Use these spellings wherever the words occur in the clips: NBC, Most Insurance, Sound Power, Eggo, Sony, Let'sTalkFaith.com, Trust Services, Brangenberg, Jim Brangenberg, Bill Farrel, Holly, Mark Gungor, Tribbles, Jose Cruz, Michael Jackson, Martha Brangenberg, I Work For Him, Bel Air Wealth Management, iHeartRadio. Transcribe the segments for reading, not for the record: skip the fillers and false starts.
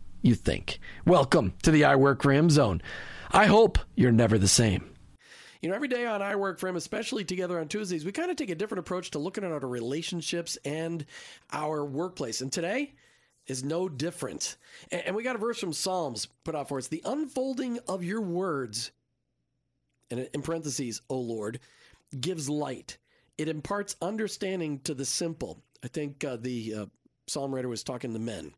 you think. Welcome to the I Work For Him Zone. I hope you're never the same. You know, every day on I Work For Him, especially together on Tuesdays, we kind of take a different approach to looking at our relationships and our workplace. And today is no different. And we got a verse from Psalms put out for us. The unfolding of your words, and in parentheses, O Lord, gives light. It imparts understanding to the simple. I think the psalm writer was talking to men.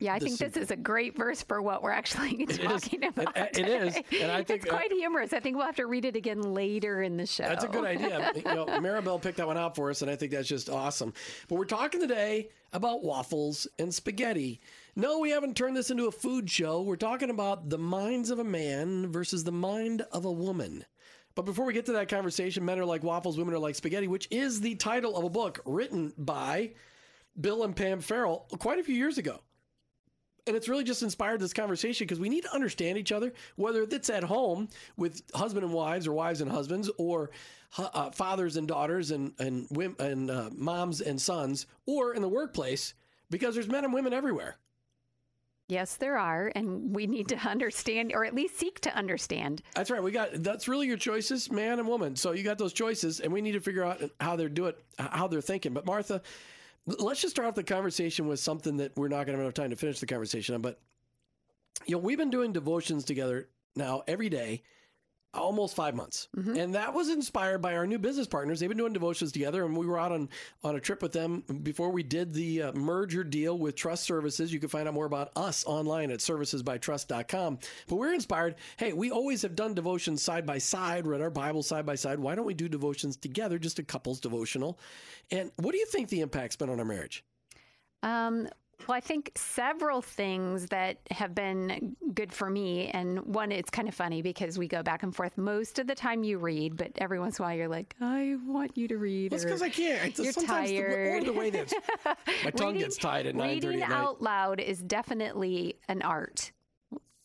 Yeah, I think this is a great verse for what we're actually talking about. It is. And I think it's quite humorous. I think we'll have to read it again later in the show. That's a good idea. Maribel picked that one out for us, and I think that's just awesome. But we're talking today about waffles and spaghetti. No, we haven't turned this into a food show. We're talking about the minds of a man versus the mind of a woman. But before we get to that conversation, men are like waffles, women are like spaghetti, which is the title of a book written by Bill and Pam Farrel quite a few years ago. And it's really just inspired this conversation because we need to understand each other, whether that's at home with husband and wives or wives and husbands or fathers and daughters and women, and moms and sons, or in the workplace, because there's men and women everywhere. Yes, there are. And we need to understand, or at least seek to understand. That's right. That's really your choices, man and woman. So you got those choices, and we need to figure out how they're thinking. But Martha, let's just start off the conversation with something that we're not going to have enough time to finish the conversation on. But, we've been doing devotions together now every day, almost 5 months. Mm-hmm. And that was inspired by our new business partners. They've been doing devotions together, and we were out on a trip with them before we did the merger deal with Trust Services. You can find out more about us online at servicesbytrust.com. But we're inspired. Hey, we always have done devotions side by side, read our Bible side by side. Why don't we do devotions together, just a couple's devotional? And what do you think the impact's been on our marriage? Well, I think several things that have been good for me. And one, it's kind of funny because we go back and forth. Most of the time you read, but every once in a while you're like, I want you to read. That's because I can't. It's you're tired. The way that my tongue gets tied at 9:30 at night. Reading out loud is definitely an art.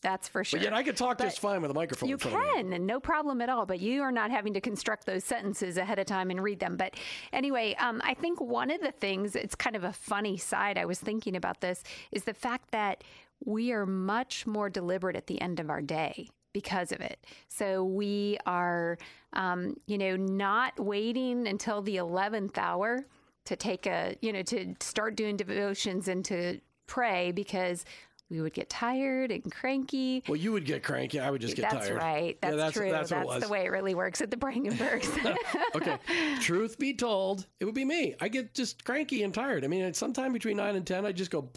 That's for sure. But yet I could talk just fine with a microphone. You can, and no problem at all. But you are not having to construct those sentences ahead of time and read them. But anyway, I think one of the things, it's kind of a funny side, I was thinking about this, is the fact that we are much more deliberate at the end of our day because of it. So we are, not waiting until the 11th hour to take a, you know, to start doing devotions and to pray, because we would get tired and cranky. Well, you would get cranky. I would just get tired. That's right. That's true. That's the way it really works at the Brangenbergs. Okay. Truth be told, it would be me. I get just cranky and tired. I mean, sometime between 9 and 10, I just go,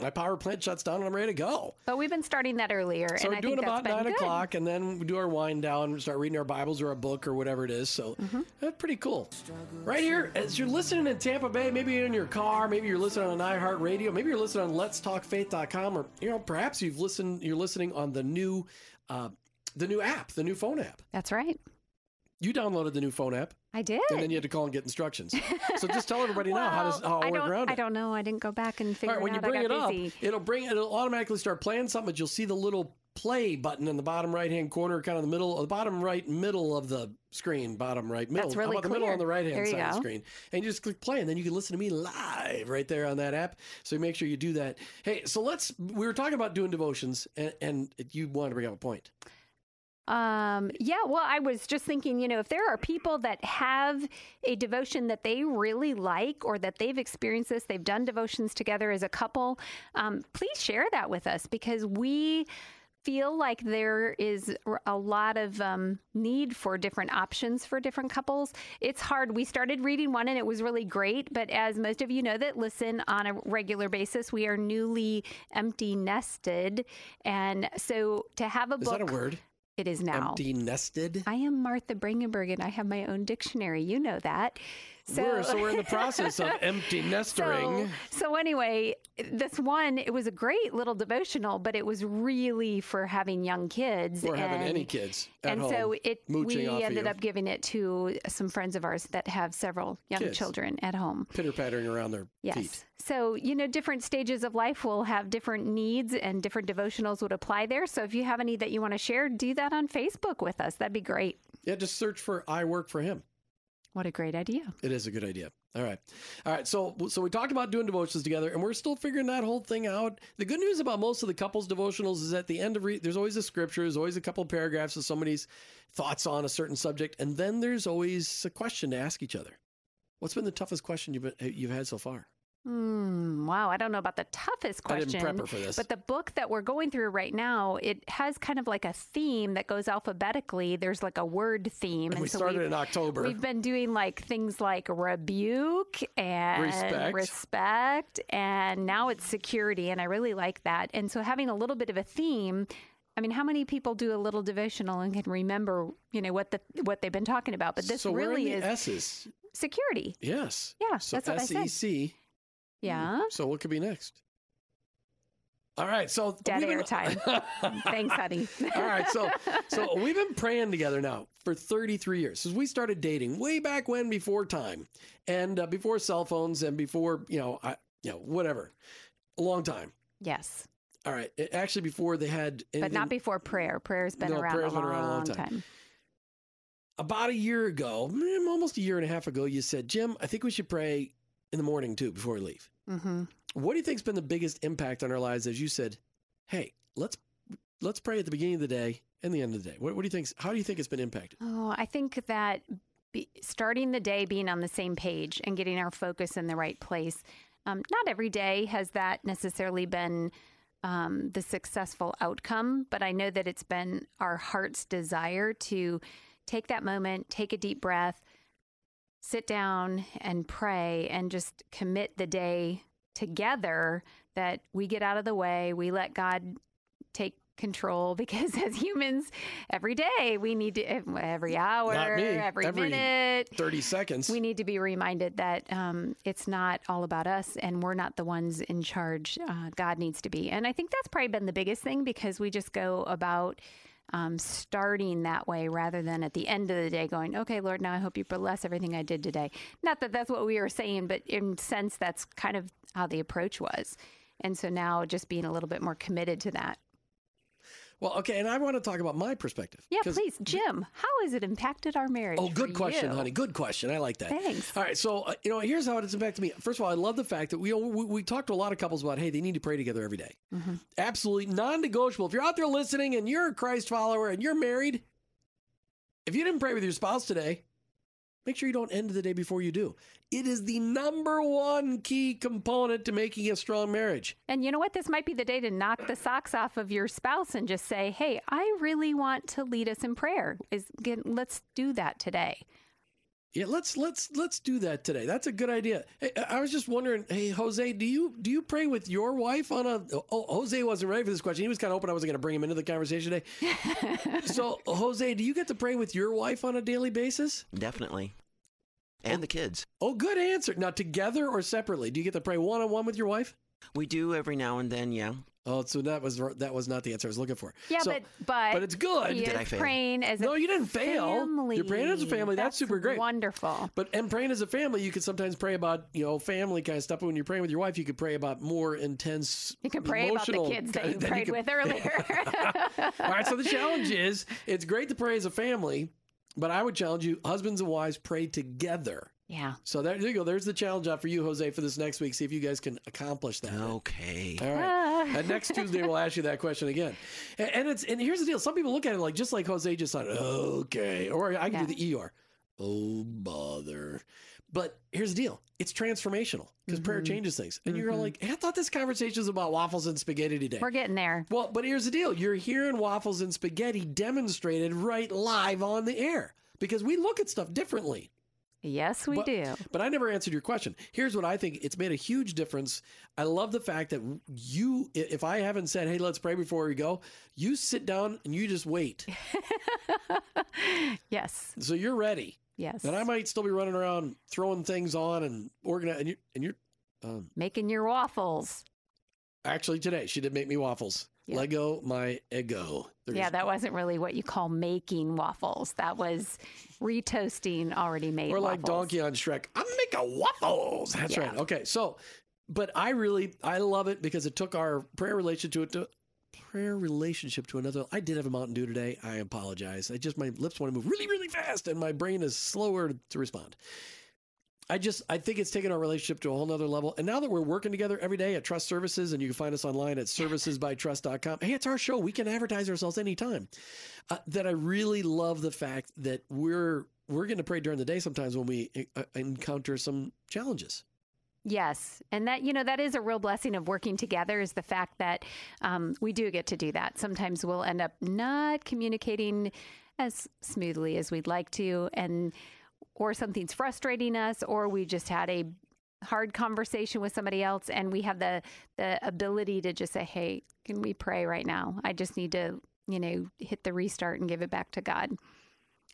my power plant shuts down and I'm ready to go. But we've been starting that earlier. So we're doing about 9 o'clock, and then we do our wind down and start reading our Bibles or a book or whatever it is. So that's pretty cool. Right here, as you're listening in Tampa Bay, maybe in your car, maybe you're listening on iHeartRadio, maybe you're listening on Let'sTalkFaith.com, or perhaps you're listening on the new app, the new phone app. That's right. You downloaded the new phone app. I did. And then you had to call and get instructions. So just tell everybody now how I work around it. I don't know. I didn't go back and figure it out. All right, when you bring it up, it'll automatically start playing something, but you'll see the little play button in the bottom right-hand corner, kind of the bottom right middle of the screen, bottom right middle. That's really clear. How about the middle on the right-hand side of the screen? And you just click play, and then you can listen to me live right there on that app. So make sure you do that. Hey, so we were talking about doing devotions, and you wanted to bring up a point. I was just thinking, if there are people that have a devotion that they really like, or that they've experienced this, they've done devotions together as a couple, please share that with us, because we feel like there is a lot of need for different options for different couples. It's hard. We started reading one and it was really great, but as most of you know that listen on a regular basis, we are newly empty nested. And so to have a book... Is that a word? It is now. Empty nested? I am Martha Brangenberg, and I have my own dictionary. You know that. So we're in the process of empty nestering. So anyway, this one, it was a great little devotional, but it was really for having young kids. Or having any kids at home. And so we ended up giving it to some friends of ours that have several young children at home. Pitter-pattering around their feet. Yes. So, different stages of life will have different needs, and different devotionals would apply there. So if you have any that you want to share, do that on Facebook with us. That'd be great. Yeah, just search for I Work For Him. What a great idea. It is a good idea. All right. So we talked about doing devotions together, and we're still figuring that whole thing out. The good news about most of the couples' devotionals is at the end of there's always a scripture, there's always a couple of paragraphs of somebody's thoughts on a certain subject, and then there's always a question to ask each other. What's been the toughest question you've had so far? Wow. I don't know about the toughest question. I didn't prep her for this. But the book that we're going through right now, it has kind of like a theme that goes alphabetically. There's like a word theme. And we started in October. We've been doing like things like rebuke and respect. And now it's security. And I really like that. And so having a little bit of a theme. I mean, how many people do a little devotional and can remember, what they've been talking about? But this really is S's. Security. Yes. Yeah. So that's what I said. SEC. Yeah. So what could be next? All right. So dead air time. Thanks, honey. All right. So we've been praying together now for 33 years, since we started dating way back when, before time and before cell phones and before, whatever, a long time. Yes. All right. Actually, before they had anything, but not before prayer. Prayer's been around a long time. About a year ago, almost a year and a half ago, you said, Jim, I think we should pray in the morning too, before we leave. Mm-hmm. What do you think's been the biggest impact on our lives? As you said, hey, let's pray at the beginning of the day and the end of the day. What do you think? How do you think it's been impacted? Oh, I think that starting the day being on the same page and getting our focus in the right place. Not every day has that necessarily been the successful outcome, but I know that it's been our heart's desire to take that moment, take a deep breath, sit down and pray and just commit the day together, that we get out of the way. We let God take control, because as humans, every day we need to, every hour, every minute, 30 seconds, we need to be reminded that it's not all about us and we're not the ones in charge. God needs to be. And I think that's probably been the biggest thing, because we just go about starting that way rather than at the end of the day going, okay, Lord, now I hope you bless everything I did today. Not that that's what we were saying, but in sense, that's kind of how the approach was. And so now just being a little bit more committed to that. Well, okay, and I want to talk about my perspective. Yeah, please. Jim, how has it impacted our marriage? Oh, good question, honey. Good question. I like that. Thanks. All right, so, here's how it's impacted me. First of all, I love the fact that we talk to a lot of couples about, hey, they need to pray together every day. Mm-hmm. Absolutely non-negotiable. If you're out there listening and you're a Christ follower and you're married, if you didn't pray with your spouse today, make sure you don't end the day before you do. It is the number one key component to making a strong marriage. And you know what? This might be the day to knock the socks off of your spouse and just say, hey, I really want to lead us in prayer. Let's do that today. Yeah, let's do that today. That's a good idea. Hey, I was just wondering, hey, Jose, do you pray with your wife on a... Oh, Jose wasn't ready for this question. He was kind of hoping I wasn't going to bring him into the conversation today. So, Jose, do you get to pray with your wife on a daily basis? Definitely. And the kids. Oh, good answer. Now, together or separately? Do you get to pray one-on-one with your wife? We do every now and then, yeah. Oh, so that was not the answer I was looking for. Yeah, so, but it's good. Did I fail? Praying as a family. No, you didn't fail. You're praying as a family. That's super great. Wonderful. But praying as a family, you can sometimes pray about, family kind of stuff. But when you're praying with your wife, you could pray about more intense, you can pray emotional about the kids that you prayed with earlier. All right, so the challenge is, it's great to pray as a family, but I would challenge you, husbands and wives, pray together. Yeah. So there you go. There's the challenge out for you, Jose, for this next week. See if you guys can accomplish that. Okay. All right. And next Tuesday, we'll ask you that question again. And here's the deal. Some people look at it like Jose just said, okay. Or I can do the ER. Oh, bother. But here's the deal. It's transformational because prayer changes things. And you're like, hey, I thought this conversation was about waffles and spaghetti today. We're getting there. Well, but here's the deal. You're hearing waffles and spaghetti demonstrated right live on the air because we look at stuff differently. Yes, we do. But I never answered your question. Here's what I think. It's made a huge difference. I love the fact that you, if I haven't said, hey, let's pray before we go, you sit down and you just wait. Yes. So you're ready. Yes. And I might still be running around throwing things on and organizing. And you're making your waffles. Actually, today, she did make me waffles. Yeah. Lego my ego. That wasn't really what you call making waffles. That was retoasting already made waffles. Or like Donkey on Shrek, I'm making waffles. That's right. Okay, so, but I love it because it took our prayer relationship to another. I did have a Mountain Dew today. I apologize. My lips want to move really, really fast and my brain is slower to respond. I think it's taken our relationship to a whole nother level. And now that we're working together every day at Trust Services, and you can find us online at servicesbytrust.com. Hey, it's our show. We can advertise ourselves anytime. That I really love the fact that we're going to pray during the day sometimes when we encounter some challenges. Yes. And that, that is a real blessing of working together is the fact that we do get to do that. Sometimes we'll end up not communicating as smoothly as we'd like to. Or something's frustrating us, or we just had a hard conversation with somebody else, and we have the ability to just say, hey, can we pray right now? I just need to, hit the restart and give it back to God.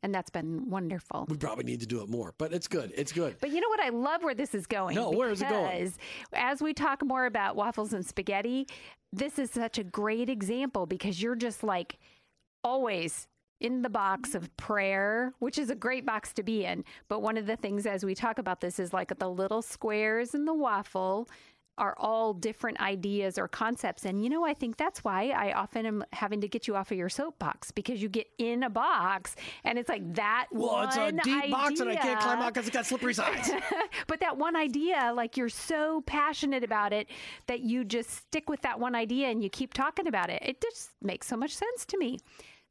And that's been wonderful. We probably need to do it more, but it's good. It's good. But you know what? I love where this is going. No, where is it going? As we talk more about waffles and spaghetti, this is such a great example because you're just like always in the box of prayer, which is a great box to be in. But one of the things as we talk about this is like the little squares and the waffle are all different ideas or concepts. And, I think that's why I often am having to get you off of your soapbox because you get in a box and it's like that it's a deep idea. Box and I can't climb out because it's got slippery sides. But that one idea, like you're so passionate about it that you just stick with that one idea and you keep talking about it. It just makes so much sense to me.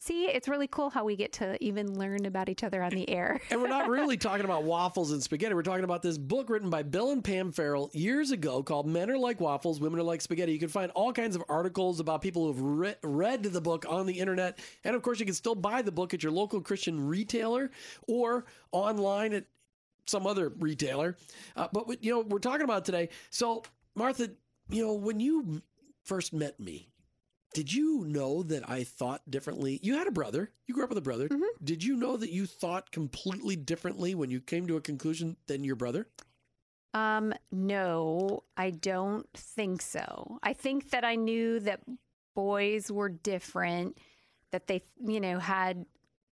See, it's really cool how we get to even learn about each other on the air. And we're not really talking about waffles and spaghetti. We're talking about this book written by Bill and Pam Farrel years ago called Men Are Like Waffles, Women Are Like Spaghetti. You can find all kinds of articles about people who have read the book on the internet. And, of course, you can still buy the book at your local Christian retailer or online at some other retailer. But we're talking about today. So, Martha, when you first met me, did you know that I thought differently? You had a brother. You grew up with a brother. Mm-hmm. Did you know that you thought completely differently when you came to a conclusion than your brother? No, I don't think so. I think that I knew that boys were different, that they,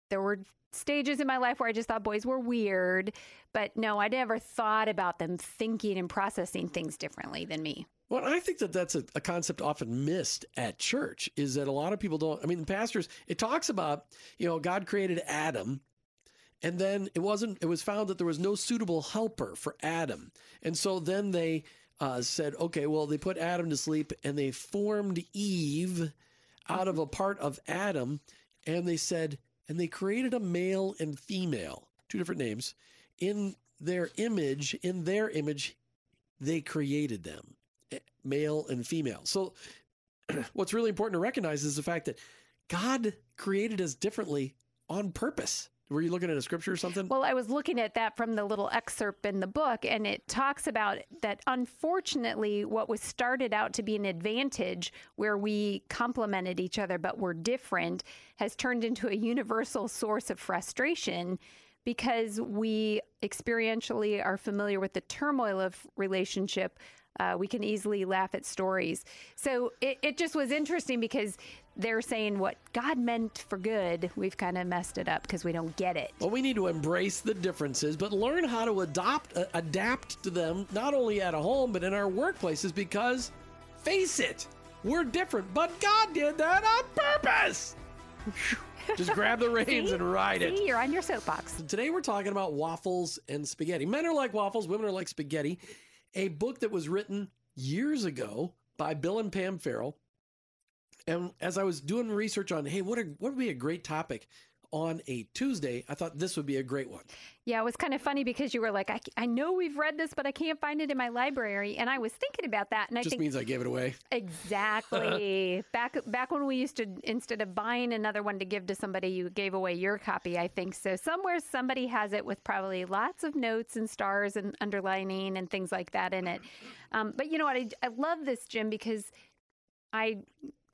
there were stages in my life where I just thought boys were weird. But no, I never thought about them thinking and processing things differently than me. Well, I think that that's a concept often missed at church is that a lot of people don't. I mean, pastors, it talks about, God created Adam and then it was found that there was no suitable helper for Adam. And so then they said, okay, well, they put Adam to sleep and they formed Eve out of a part of Adam. And they created a male and female, two different names. in their image, they created them, male and female. So what's really important to recognize is the fact that God created us differently on purpose. Were you looking at a scripture or something? Well, I was looking at that from the little excerpt in the book, and it talks about that, unfortunately, what was started out to be an advantage where we complemented each other but were different has turned into a universal source of frustration because we experientially are familiar with the turmoil of relationship. We can easily laugh at stories. So it just was interesting because they're saying what God meant for good, we've kind of messed it up because we don't get it. Well, we need to embrace the differences, but learn how to adapt to them, not only at home, but in our workplaces, because face it, we're different, but God did that on purpose. Just grab the reins and ride it. You're on your soapbox. Today we're talking about waffles and spaghetti. Men are like waffles, women are like spaghetti. A book that was written years ago by Bill and Pam Farrel. And as I was doing research on, hey, what would be a great topic on a Tuesday, I thought this would be a great one. Yeah, it was kind of funny because you were like, I know we've read this, but I can't find it in my library. And I was thinking about that. And Just means I gave it away. Exactly. Back when we used to, instead of buying another one to give to somebody, you gave away your copy, I think. So somewhere somebody has it with probably lots of notes and stars and underlining and things like that in it. But you know what? I love this, Jim, because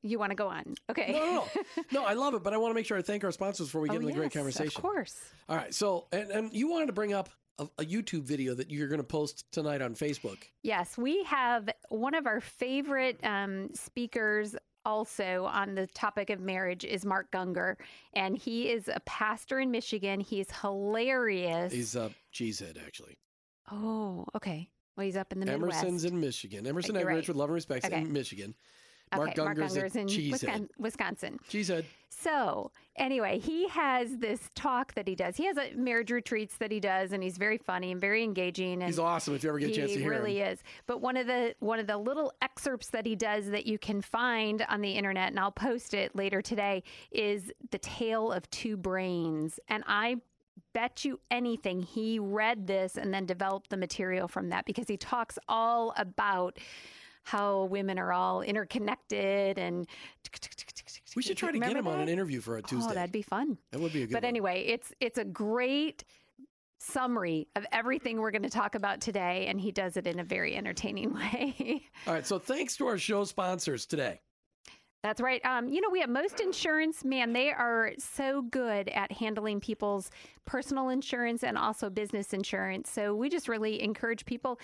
you want to go on. Okay. No, I love it, but I want to make sure I thank our sponsors before we get into the great conversation. Of course. All right. So, and you wanted to bring up a YouTube video that you're going to post tonight on Facebook. Yes. We have one of our favorite speakers also on the topic of marriage is Mark Gungor, and he is a pastor in Michigan. He's hilarious. He's a cheesehead, actually. Oh, okay. Well, he's up in the Midwest. Emerson's in Michigan. Emerson and Rich with Love and Respect in Michigan. Mark Gungor's in Wisconsin. Cheesehead. So anyway, he has this talk that he does. He has marriage retreats that he does, and he's very funny and very engaging. And he's awesome if you ever get a chance to hear him. He really is. But one of the little excerpts that he does that you can find on the internet, and I'll post it later today, is The Tale of Two Brains. And I bet you anything he read this and then developed the material from that, because he talks all about how women are all interconnected, and we should try to get him on an interview for a Tuesday. Oh, that'd be fun. That would be a good one. But anyway, it's a great summary of everything we're going to talk about today, and he does it in a very entertaining way. All right, so thanks to our show sponsors today. That's right. We have Most Insurance. Man, they are so good at handling people's personal insurance and also business insurance. So we just really encourage people.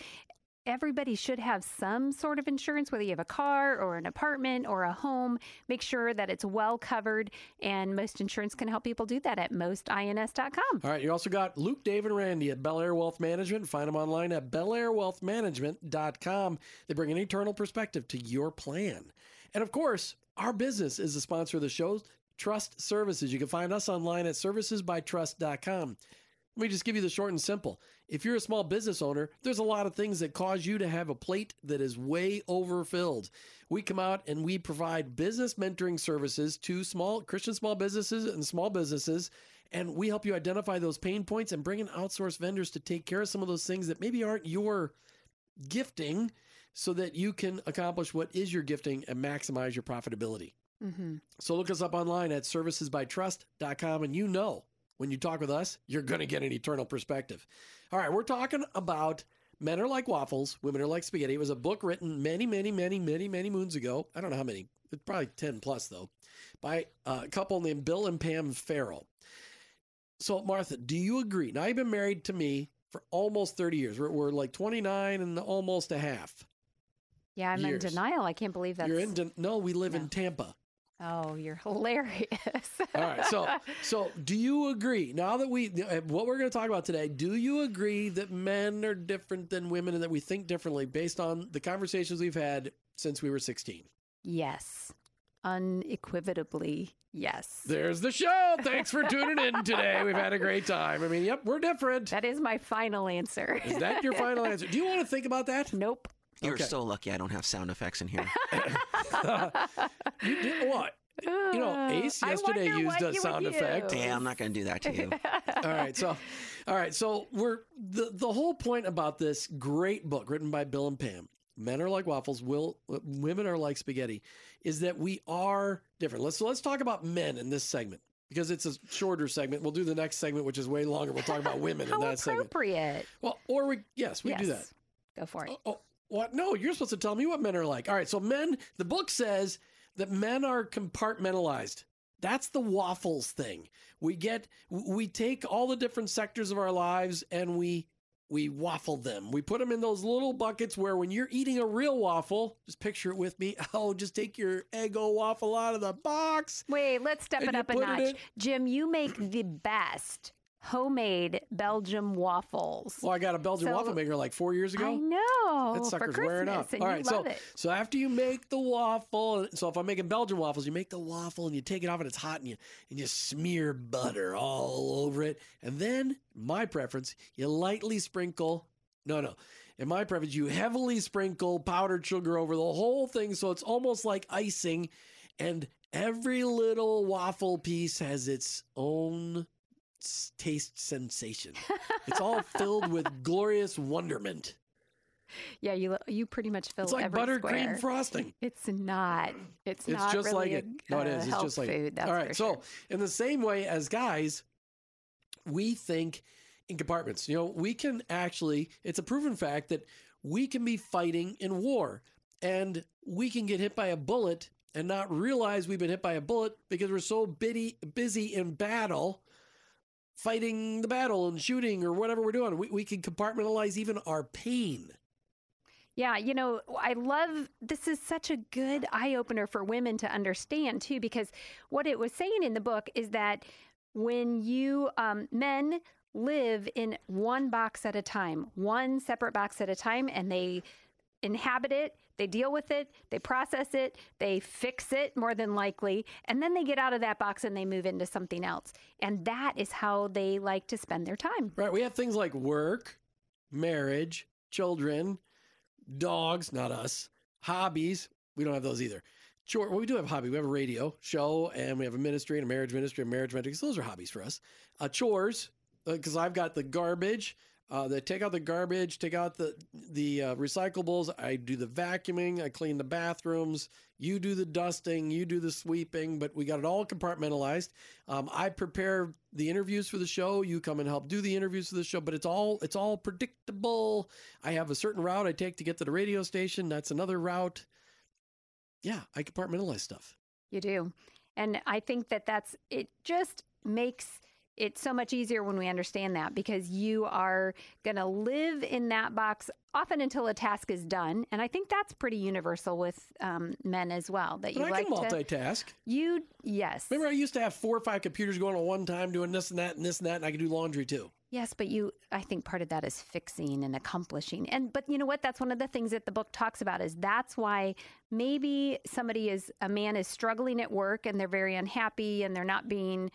Everybody should have some sort of insurance, whether you have a car or an apartment or a home. Make sure that it's well covered, and Most Insurance can help people do that at mostins.com. All right. You also got Luke, Dave, and Randy at Bel Air Wealth Management. Find them online at belairwealthmanagement.com. They bring an eternal perspective to your plan. And, of course, our business is the sponsor of the show, Trust Services. You can find us online at servicesbytrust.com. Let me just give you the short and simple. If you're a small business owner, there's a lot of things that cause you to have a plate that is way overfilled. We come out and we provide business mentoring services to small Christian small businesses and small businesses, and we help you identify those pain points and bring in outsourced vendors to take care of some of those things that maybe aren't your gifting, so that you can accomplish what is your gifting and maximize your profitability. Mm-hmm. So look us up online at servicesbytrust.com, and when you talk with us, you're going to get an eternal perspective. All right, we're talking about Men Are Like Waffles, Women Are Like Spaghetti. It was a book written many moons ago. I don't know how many. It's probably 10 plus, though, by a couple named Bill and Pam Farrel. So, Martha, do you agree? Now, you've been married to me for almost 30 years. We're like 29 and almost a half. Yeah, I'm in denial. I can't believe that. You're in denial. No, we live in Tampa. Oh, you're hilarious. All right. So do you agree? Now that what we're going to talk about today, do you agree that men are different than women and that we think differently based on the conversations we've had since we were 16? Yes. Unequivocally, yes. There's the show. Thanks for tuning in today. We've had a great time. I mean, yep, we're different. That is my final answer. Is that your final answer? Do you want to think about that? Nope. You're so lucky I don't have sound effects in here. You did what? Ace yesterday used a sound effect. Yeah, I'm not going to do that to you. All right. So All right. So the whole point about this great book written by Bill and Pam, Men Are Like Waffles, Women Are Like Spaghetti, is that we are different. Let's talk about men in this segment, because it's a shorter segment. We'll do the next segment, which is way longer. We'll talk about women in that segment. How appropriate. Well, or we do that. Go for it. Oh, what? No, you're supposed to tell me what men are like. All right. So men, the book says that men are compartmentalized. That's the waffles thing. We take all the different sectors of our lives and we waffle them. We put them in those little buckets where when you're eating a real waffle, just picture it with me. Oh, just take your Eggo waffle out of the box. Wait, let's step it up a notch. Jim, you make the best homemade Belgium waffles. Well, I got a Belgian waffle maker like 4 years ago. I know. That sucker's wearing up. All right, so after you make the waffle, so if I'm making Belgian waffles, you make the waffle and you take it off and it's hot and you smear butter all over it. And then, in my preference, you heavily sprinkle powdered sugar over the whole thing, so it's almost like icing, and every little waffle piece has its own taste sensation. It's all filled with glorious wonderment. Yeah, you pretty much fill every square. It's like buttercream frosting. It's not. It's just really like it. No, it is. It's just like food. That's all right. So, in the same way as guys, we think in compartments. You know, we can actually. It's a proven fact that we can be fighting in war, and we can get hit by a bullet and not realize we've been hit by a bullet because we're so busy in battle, fighting the battle and shooting or whatever we're doing. We can compartmentalize even our pain. Yeah, you know, this is such a good eye-opener for women to understand, too, because what it was saying in the book is that when you men live in one box at a time, one separate box at a time, and they inhabit it, they deal with it, they process it, they fix it more than likely, and then they get out of that box and they move into something else. And that is how they like to spend their time. Right. We have things like work, marriage, children, dogs, not us, hobbies. We don't have those either. Sure. Well, we do have a hobby. We have a radio show and we have a ministry and a marriage ministry and marriage metrics. Those are hobbies for us. Chores, because I've got the garbage. They take out the garbage, take out the recyclables. I do the vacuuming. I clean the bathrooms. You do the dusting. You do the sweeping. But we got it all compartmentalized. I prepare the interviews for the show. You come and help do the interviews for the show. But it's all predictable. I have a certain route I take to get to the radio station. That's another route. Yeah, I compartmentalize stuff. You do. And I think it just makes it's so much easier when we understand that, because you are going to live in that box often until a task is done. And I think that's pretty universal with men as well. That I can multitask. Yes. Remember, I used to have 4 or 5 computers going at one time doing this and that and this and that, and I could do laundry too. Yes, but I think part of that is fixing and accomplishing. But you know what? That's one of the things that the book talks about, is that's why maybe a man is struggling at work and they're very unhappy and they're not being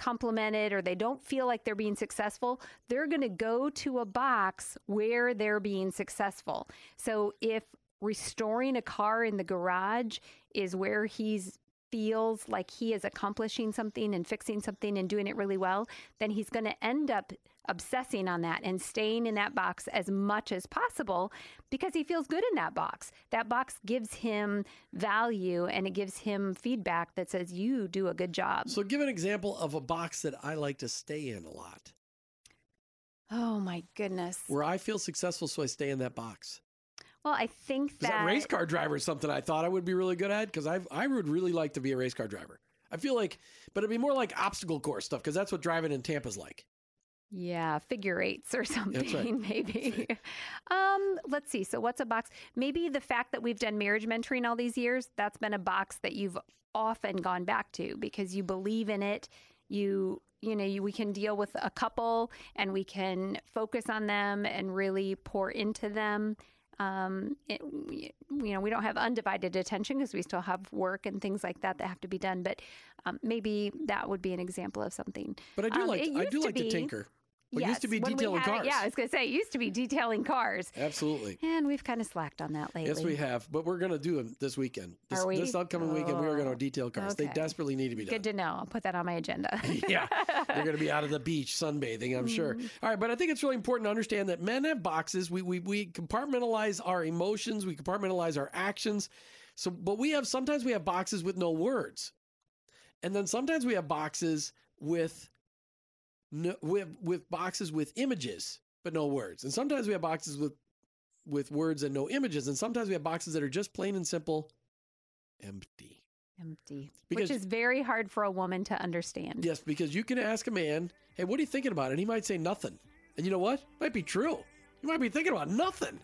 complimented, or they don't feel like they're being successful. They're going to go to a box where they're being successful. So if restoring a car in the garage is where he's feels like he is accomplishing something and fixing something and doing it really well, then he's going to end up obsessing on that and staying in that box as much as possible, because he feels good in that box. That box gives him value and it gives him feedback that says, you do a good job. So give an example of a box that I like to stay in a lot. Oh my goodness. Where I feel successful, so I stay in that box. Well, I think that race car driver is something I thought I would be really good at, because I would really like to be a race car driver. I feel like, but it'd be more like obstacle course stuff, because that's what driving in Tampa's like. Yeah, figure eights or something, right. Maybe. Let's see. So what's a box? Maybe the fact that we've done marriage mentoring all these years, that's been a box that you've often gone back to because you believe in it. We can deal with a couple and we can focus on them and really pour into them. We don't have undivided attention because we still have work and things like that have to be done. But maybe that would be an example of something. But I do like to tinker. Well, yes, it used to be detailing cars. Yeah, I was going to say, it used to be detailing cars. Absolutely. And we've kind of slacked on that lately. Yes, we have. But we're going to do them this weekend. This, this upcoming weekend, we are going to detail cars. Okay. They desperately need to be done. Good to know. I'll put that on my agenda. Yeah. They're going to be out of the beach sunbathing, I'm sure. All right. But I think it's really important to understand that men have boxes. We compartmentalize our emotions. We compartmentalize our actions. So, but we have, sometimes we have boxes with no words. And then sometimes we have boxes with... No, with boxes with images, but no words. And sometimes we have boxes with words and no images. And sometimes we have boxes that are just plain and simple, empty. Empty. Because, which is very hard for a woman to understand. Yes, because you can ask a man, hey, what are you thinking about? And he might say nothing. And you know what? Might be true. You might be thinking about nothing.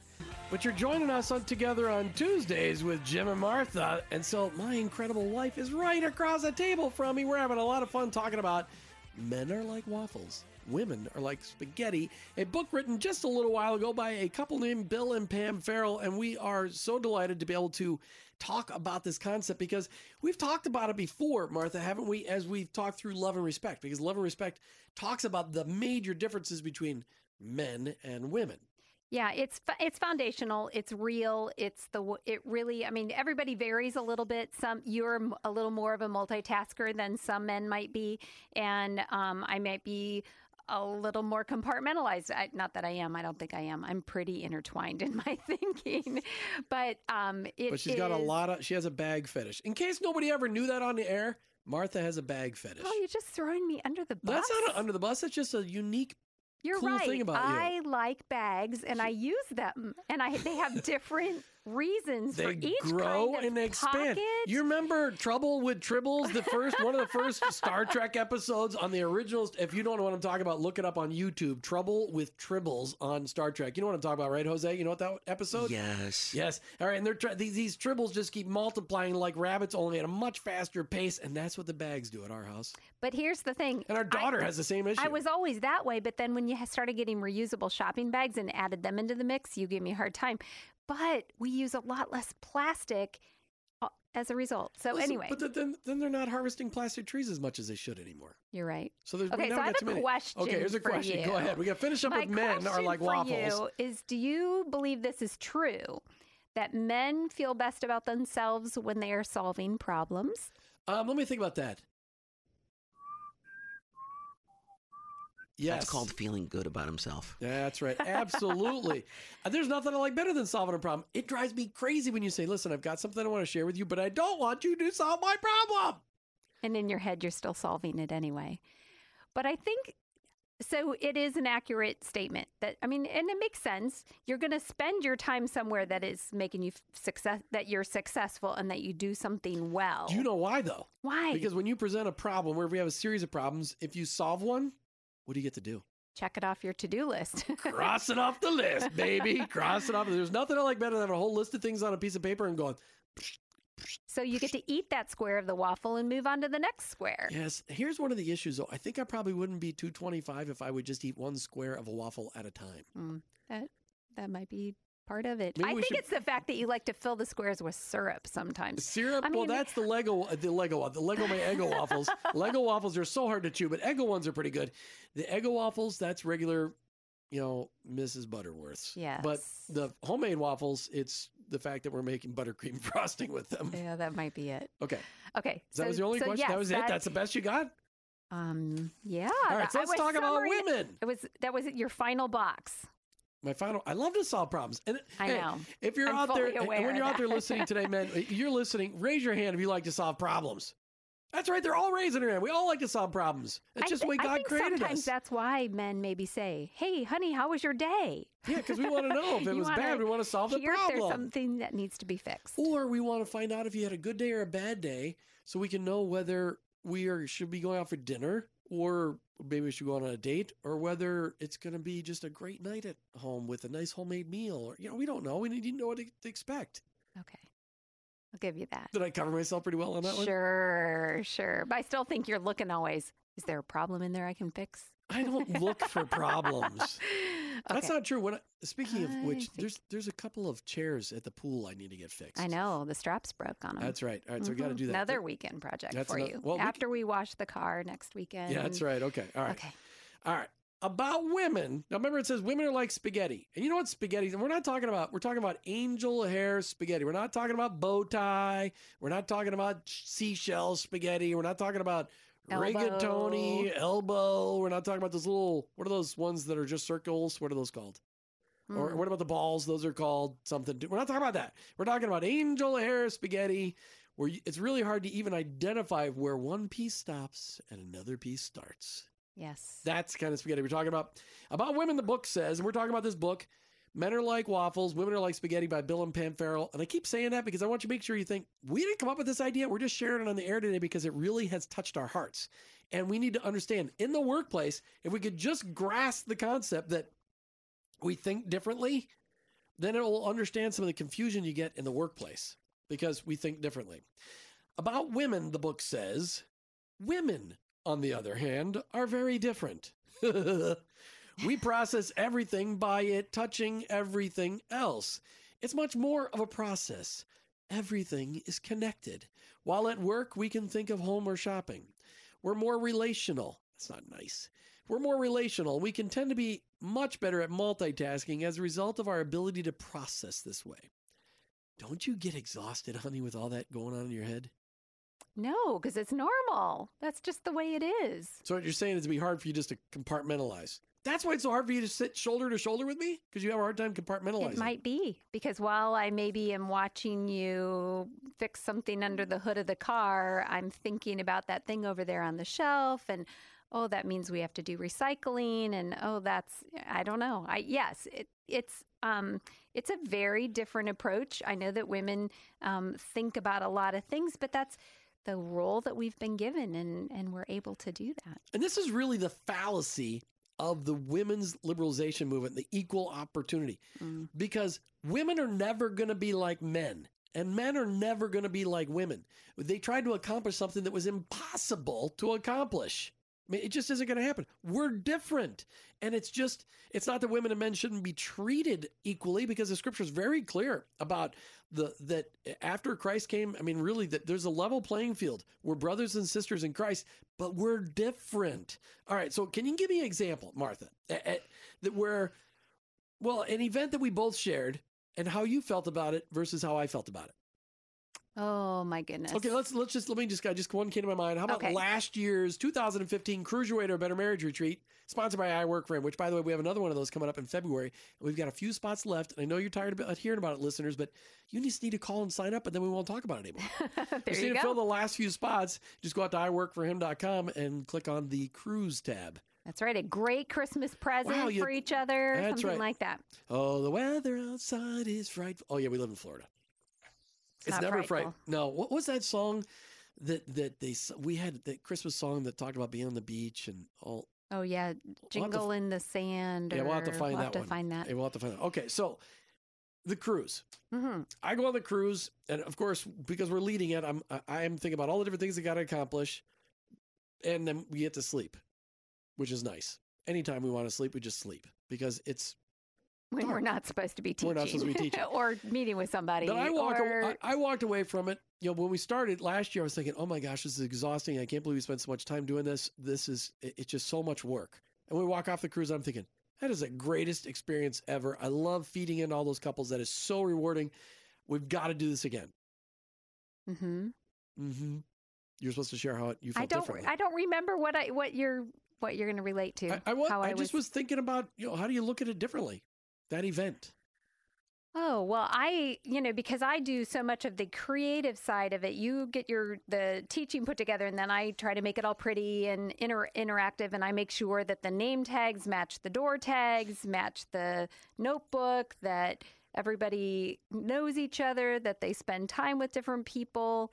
But you're joining us on, together on Tuesdays with Jim and Martha. And so my incredible wife is right across the table from me. We're having a lot of fun talking about men are like waffles. Women are like spaghetti. A book written just a little while ago by a couple named Bill and Pam Farrel. And we are so delighted to be able to talk about this concept because we've talked about it before, Martha, haven't we? As we've talked through Love and Respect, because Love and Respect talks about the major differences between men and women. Yeah, it's foundational. It's real. It really. I mean, everybody varies a little bit. Some you're a little more of a multitasker than some men might be, and I might be a little more compartmentalized. Not that I am. I don't think I am. I'm pretty intertwined in my thinking, but She has a bag fetish. In case nobody ever knew that on the air, Martha has a bag fetish. Oh, you're just throwing me under the bus. That's not under the bus. That's just a unique. You're cool right. Thing about I you. Like bags, and I use them, and they have different reasons for each grow kind of and expand. Pocket. You remember Trouble with Tribbles, the first one of the first Star Trek episodes on the originals. If you don't know what I'm talking about, look it up on YouTube. Trouble with Tribbles on Star Trek. You know what I'm talking about, right, Jose? You know what that episode? Yes. Yes. All right, and these tribbles just keep multiplying like rabbits, only at a much faster pace, and that's what the bags do at our house. But here's the thing. And our daughter has the same issue. I was always that way, but then when you started getting reusable shopping bags and added them into the mix, you gave me a hard time. But we use a lot less plastic as a result. So anyway. But then they're not harvesting plastic trees as much as they should anymore. You're right. So there's okay, so I have a question. Okay, here's a question. Go ahead. We got to finish up with men are like waffles. My question for you is, do you believe this is true, that men feel best about themselves when they are solving problems? Let me think about that. Yes. That's called feeling good about himself. That's right. Absolutely. There's nothing I like better than solving a problem. It drives me crazy when you say, listen, I've got something I want to share with you, but I don't want you to solve my problem. And in your head, you're still solving it anyway. But I think, so it is an accurate statement that, I mean, and it makes sense. You're going to spend your time somewhere that is making you that you're successful and that you do something well. Do you know why though? Why? Because when you present a problem, where we have a series of problems, if you solve one, what do you get to do? Check it off your to-do list. Cross it off the list, baby. Cross it off. There's nothing I like better than a whole list of things on a piece of paper and going. So you get to eat that square of the waffle and move on to the next square. Yes. Here's one of the issues, though. I think I probably wouldn't be 225 if I would just eat one square of a waffle at a time. That might be part of it. Maybe I think it's the fact that you like to fill the squares with syrup sometimes. Syrup? I mean, well, that's the Lego my Eggo waffles. Lego waffles are so hard to chew, but Eggo ones are pretty good. The Eggo waffles, that's regular, Mrs. Butterworth's. Yes. But the homemade waffles, it's the fact that we're making buttercream frosting with them. Yeah, that might be it. Okay. So that was the only question. Yes, that was it. That's the best you got. Yeah. All right. So let's talk about women. That was your final box. My final, I love to solve problems. And I know. If you're out there, and when you're out there listening today, man, you're listening, raise your hand if you like to solve problems. That's right. They're all raising their hand. We all like to solve problems. It's just the way God created us. Sometimes that's why men maybe say, hey, honey, how was your day? Yeah, because we want to know if it was bad. We want to solve the problem. If there's something that needs to be fixed. Or we want to find out if you had a good day or a bad day so we can know whether we should be going out for dinner or maybe we should go on a date, or whether it's going to be just a great night at home with a nice homemade meal. Or, we don't know. We need to know what to expect. Okay. I'll give you that. Did I cover myself pretty well on that one? Sure. But I still think you're looking always. Is there a problem in there I can fix? I don't look for problems. Okay. That's not true. Speaking of which, there's a couple of chairs at the pool I need to get fixed. I know. The straps broke on them. That's right. All right. So we got to do that. Another weekend project for you. Well, after we wash the car next weekend. Yeah, that's right. Okay. All right. about women. Now, remember, it says women are like spaghetti. And you know what spaghetti is? And we're not talking about, we're talking about angel hair spaghetti. We're not talking about bow tie. We're not talking about seashell spaghetti. We're not talking about rigatoni, elbow. We're not talking about those little, what are those ones that are just circles? What are those called? Or what about the balls? Those are called something. We're not talking about that. We're talking about angel hair spaghetti, where it's really hard to even identify where one piece stops and another piece starts. Yes. That's kind of spaghetti we're talking about. About women, the book says, and we're talking about this book, Men Are Like Waffles, Women Are Like Spaghetti by Bill and Pam Farrel. And I keep saying that because I want you to make sure you think, we didn't come up with this idea. We're just sharing it on the air today because it really has touched our hearts. And we need to understand, in the workplace, if we could just grasp the concept that we think differently, then it will understand some of the confusion you get in the workplace because we think differently. About women, the book says, women, on the other hand, are very different. We process everything by it touching everything else. It's much more of a process. Everything is connected. While at work, we can think of home or shopping. We're more relational. That's not nice. We're more relational. We can tend to be much better at multitasking as a result of our ability to process this way. Don't you get exhausted, honey, with all that going on in your head? No, because it's normal. That's just the way it is. So what you're saying is it'd be hard for you just to compartmentalize. That's why it's so hard for you to sit shoulder to shoulder with me? Because you have a hard time compartmentalizing. It might be. Because while I maybe am watching you fix something under the hood of the car, I'm thinking about that thing over there on the shelf and, oh, that means we have to do recycling and, oh, that's, I don't know. It's a very different approach. I know that women think about a lot of things, but that's the role that we've been given, and we're able to do that. And this is really the fallacy of the women's liberalization movement, the equal opportunity, because women are never going to be like men, and men are never going to be like women. They tried to accomplish something that was impossible to accomplish. I mean, it just isn't going to happen. We're different. And it's just, it's not that women and men shouldn't be treated equally, because the scripture is very clear about that after Christ came, I mean, really, that there's a level playing field. We're brothers and sisters in Christ, but we're different. All right. So can you give me an example, Martha, an event that we both shared and how you felt about it versus how I felt about it? Oh my goodness. Okay, let me just one came to my mind. How about last year's 2015 Cruise Your Way to a Better Marriage retreat, sponsored by I Work For Him, which, by the way, we have another one of those coming up in February. And we've got a few spots left. And I know you're tired of hearing about it, listeners, but you just need to call and sign up, and then we won't talk about it anymore. You need to fill the last few spots. Just go out to iWorkForHim.com and click on the Cruise tab. That's right. A great Christmas present for each other, something like that. Oh, the weather outside is frightful. Oh, yeah, we live in Florida. It's never frightful. No, what was that song that we had, that Christmas song that talked about being on the beach and all? Oh, yeah. Jingle in the Sand. Yeah, we'll have to find that. Okay, so the cruise. Mm-hmm. I go on the cruise, and of course, because we're leading it, I am thinking about all the different things I got to accomplish, and then we get to sleep, which is nice. Anytime we want to sleep, we just sleep, because it's when we're not supposed to be teaching. We're not supposed to be teaching. Or meeting with somebody. But I walked away from it. You know, when we started last year, I was thinking, oh my gosh, this is exhausting. I can't believe we spent so much time doing this. It's just so much work. And when we walk off the cruise, I'm thinking, that is the greatest experience ever. I love feeding in all those couples. That is so rewarding. We've got to do this again. Mm-hmm. Mm-hmm. You're supposed to share how you felt differently. I don't remember what you're going to relate to. I was thinking about, you know, how do you look at it differently? That event. Oh, well, because I do so much of the creative side of it, you get the teaching put together, and then I try to make it all pretty and interactive, and I make sure that the name tags match the door tags, match the notebook, that everybody knows each other, that they spend time with different people.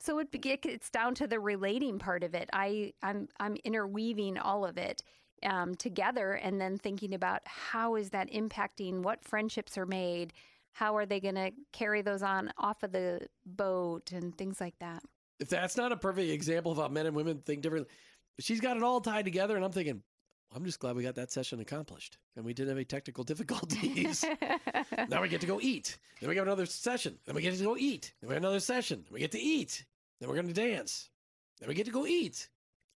So it's down to the relating part of it. I'm interweaving all of it together, and then thinking about how is that impacting what friendships are made, how are they going to carry those on off of the boat and things like that. If that's not a perfect example of how men and women think differently, she's got it all tied together, and I'm thinking, I'm just glad we got that session accomplished and we didn't have any technical difficulties. Now we get to go eat. Then we have another session. Then we get to go eat. Then we have another session. Then we get to eat. Then we're going to dance. Then we get to go eat.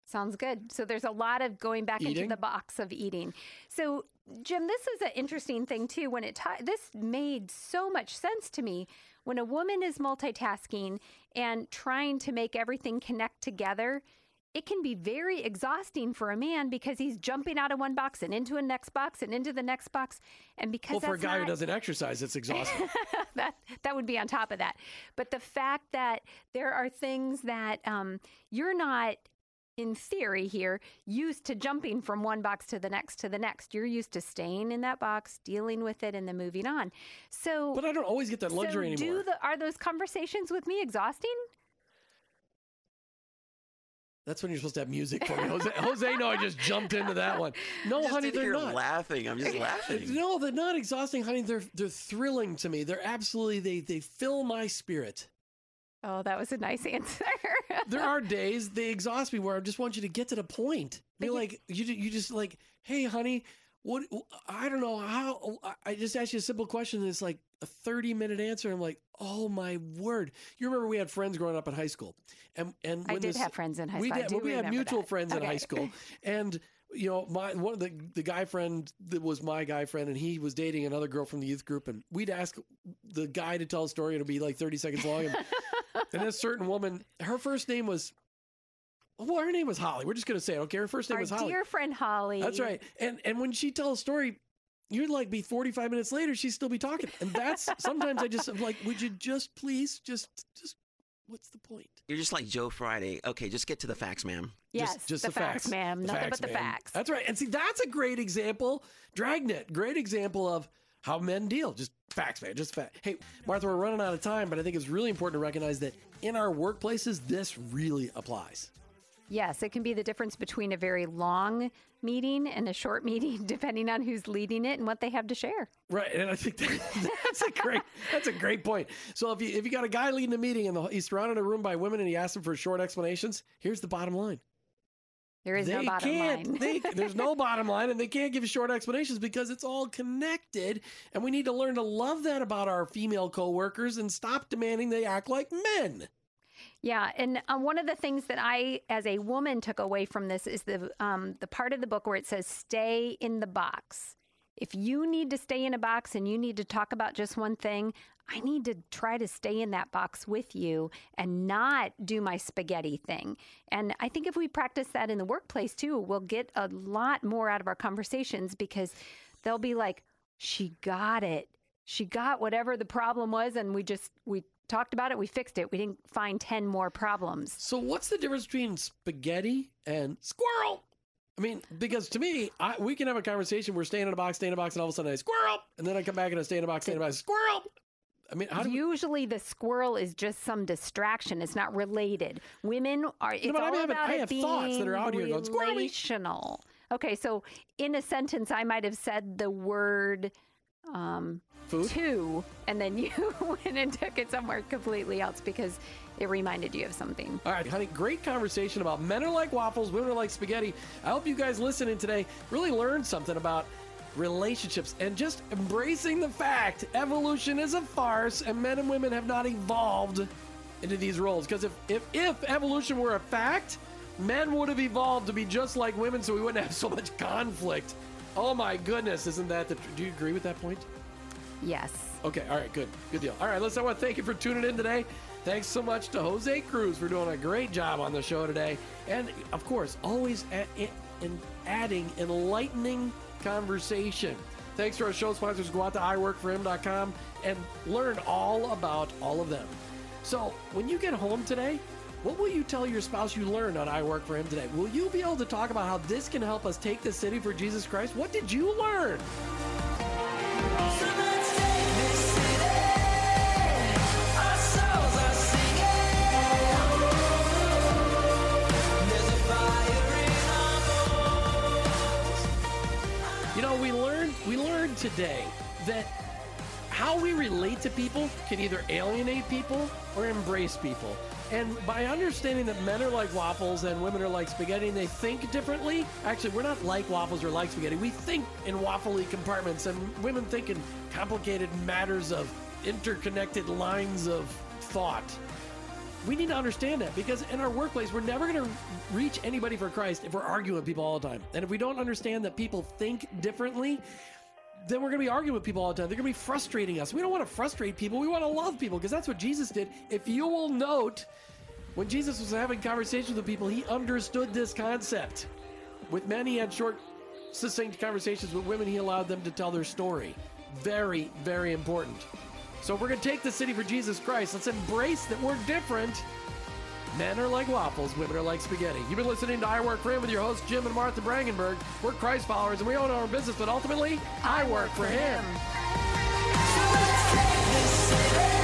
Sounds good. So there's a lot of going back into the box of eating. So Jim, this is an interesting thing too. When this made so much sense to me. When a woman is multitasking and trying to make everything connect together, it can be very exhausting for a man because he's jumping out of one box and into a next box and into the next box. And because for a guy who doesn't exercise, it's exhausting. that would be on top of that. But the fact that there are things that you're not, in theory here, used to jumping from one box to the next to the next. You're used to staying in that box, dealing with it, and then moving on. So, but I don't always get that luxury anymore. Are those conversations with me exhausting? That's when you're supposed to have music for me. Jose, no, I just jumped into that one. No, honey, they're not. Laughing. I'm just laughing. No, they're not exhausting, honey. They're thrilling to me. They're absolutely, they fill my spirit. Oh, that was a nice answer. There are days they exhaust me where I just want you to get to the point. You're like, you just like, hey, honey, what? I don't know how. I just asked you a simple question. And it's like a 30-minute answer. I'm like, oh my word! You remember we had friends growing up in high school, and when I did have friends in high school. We had mutual friends in high school, and you know, one of the guy friend that was my guy friend, and he was dating another girl from the youth group, and we'd ask the guy to tell a story. It'll be like 30 seconds long. And this certain woman, her first name was, well, her name was Holly. We're just going to say it, okay? Her first name was Holly. Our dear friend Holly. That's right. And when she tells a story, you'd like be 45 minutes later, she'd still be talking. And that's, sometimes I'm like, would you just please, just what's the point? You're just like Joe Friday. Okay, just get to the facts, ma'am. Yes, just the facts, ma'am. Nothing but the facts. That's right. And see, that's a great example. Dragnet, great example of how men deal. Just facts, man. Just facts. Hey, Martha, we're running out of time, but I think it's really important to recognize that in our workplaces, this really applies. Yes, it can be the difference between a very long meeting and a short meeting, depending on who's leading it and what they have to share. Right, and I think that's a great point. So if you got a guy leading a meeting and he's surrounded a room by women and he asks them for short explanations, here's the bottom line. There is no bottom line. There's no bottom line, and they can't give short explanations because it's all connected. And we need to learn to love that about our female coworkers and stop demanding they act like men. Yeah, and one of the things that I, as a woman, took away from this is the part of the book where it says, "Stay in the box." If you need to stay in a box and you need to talk about just one thing, I need to try to stay in that box with you and not do my spaghetti thing. And I think if we practice that in the workplace too, we'll get a lot more out of our conversations because they'll be like, she got it. She got whatever the problem was, and we talked about it, we fixed it. We didn't find 10 more problems. So what's the difference between spaghetti and squirrel? I mean, because to me, we can have a conversation. We're staying in a box, and all of a sudden I squirrel, and then I come back and I stay in a box, squirrel. I mean, usually the squirrel is just some distraction. It's not related. Women are. It's I have thoughts that are out here going squirrel. Okay, so in a sentence, I might have said the word two, and then you went and took it somewhere completely else because it reminded you of something. All right, honey, great conversation about men are like waffles, women are like spaghetti. I hope you guys listening today really learned something about relationships and just embracing the fact evolution is a farce and men and women have not evolved into these roles. Because if evolution were a fact, men would have evolved to be just like women so we wouldn't have so much conflict. Oh my goodness, isn't that do you agree with that point? Yes. Okay, all right, good deal. All right, I want to thank you for tuning in today. Thanks so much to Jose Cruz for doing a great job on the show today. And of course, always adding enlightening conversation. Thanks to our show sponsors. Go out to iWorkForHim.com and learn all about all of them. So when you get home today, what will you tell your spouse you learned on I Work For Him today? Will you be able to talk about how this can help us take the city for Jesus Christ? What did you learn? So let's take this city. Our souls are singing. There's a fire in our bones. You know, we learned today that how we relate to people can either alienate people or embrace people. And by understanding that men are like waffles and women are like spaghetti and they think differently, actually, we're not like waffles or like spaghetti. We think in waffly compartments and women think in complicated matters of interconnected lines of thought. We need to understand that, because in our workplace, we're never going to reach anybody for Christ if we're arguing with people all the time. And if we don't understand that people think differently, then we're going to be arguing with people all the time. They're going to be frustrating us. We don't want to frustrate people. We want to love people, because that's what Jesus did. If you will note, when Jesus was having conversations with people, he understood this concept. With men, he had short, succinct conversations. With women, he allowed them to tell their story. Very, very important. So if we're going to take the city for Jesus Christ, let's embrace that we're different. Men are like waffles, women are like spaghetti. You've been listening to I Work For Him with your hosts, Jim and Martha Brangenberg. We're Christ followers, and we own our own business, but ultimately, I work for Him.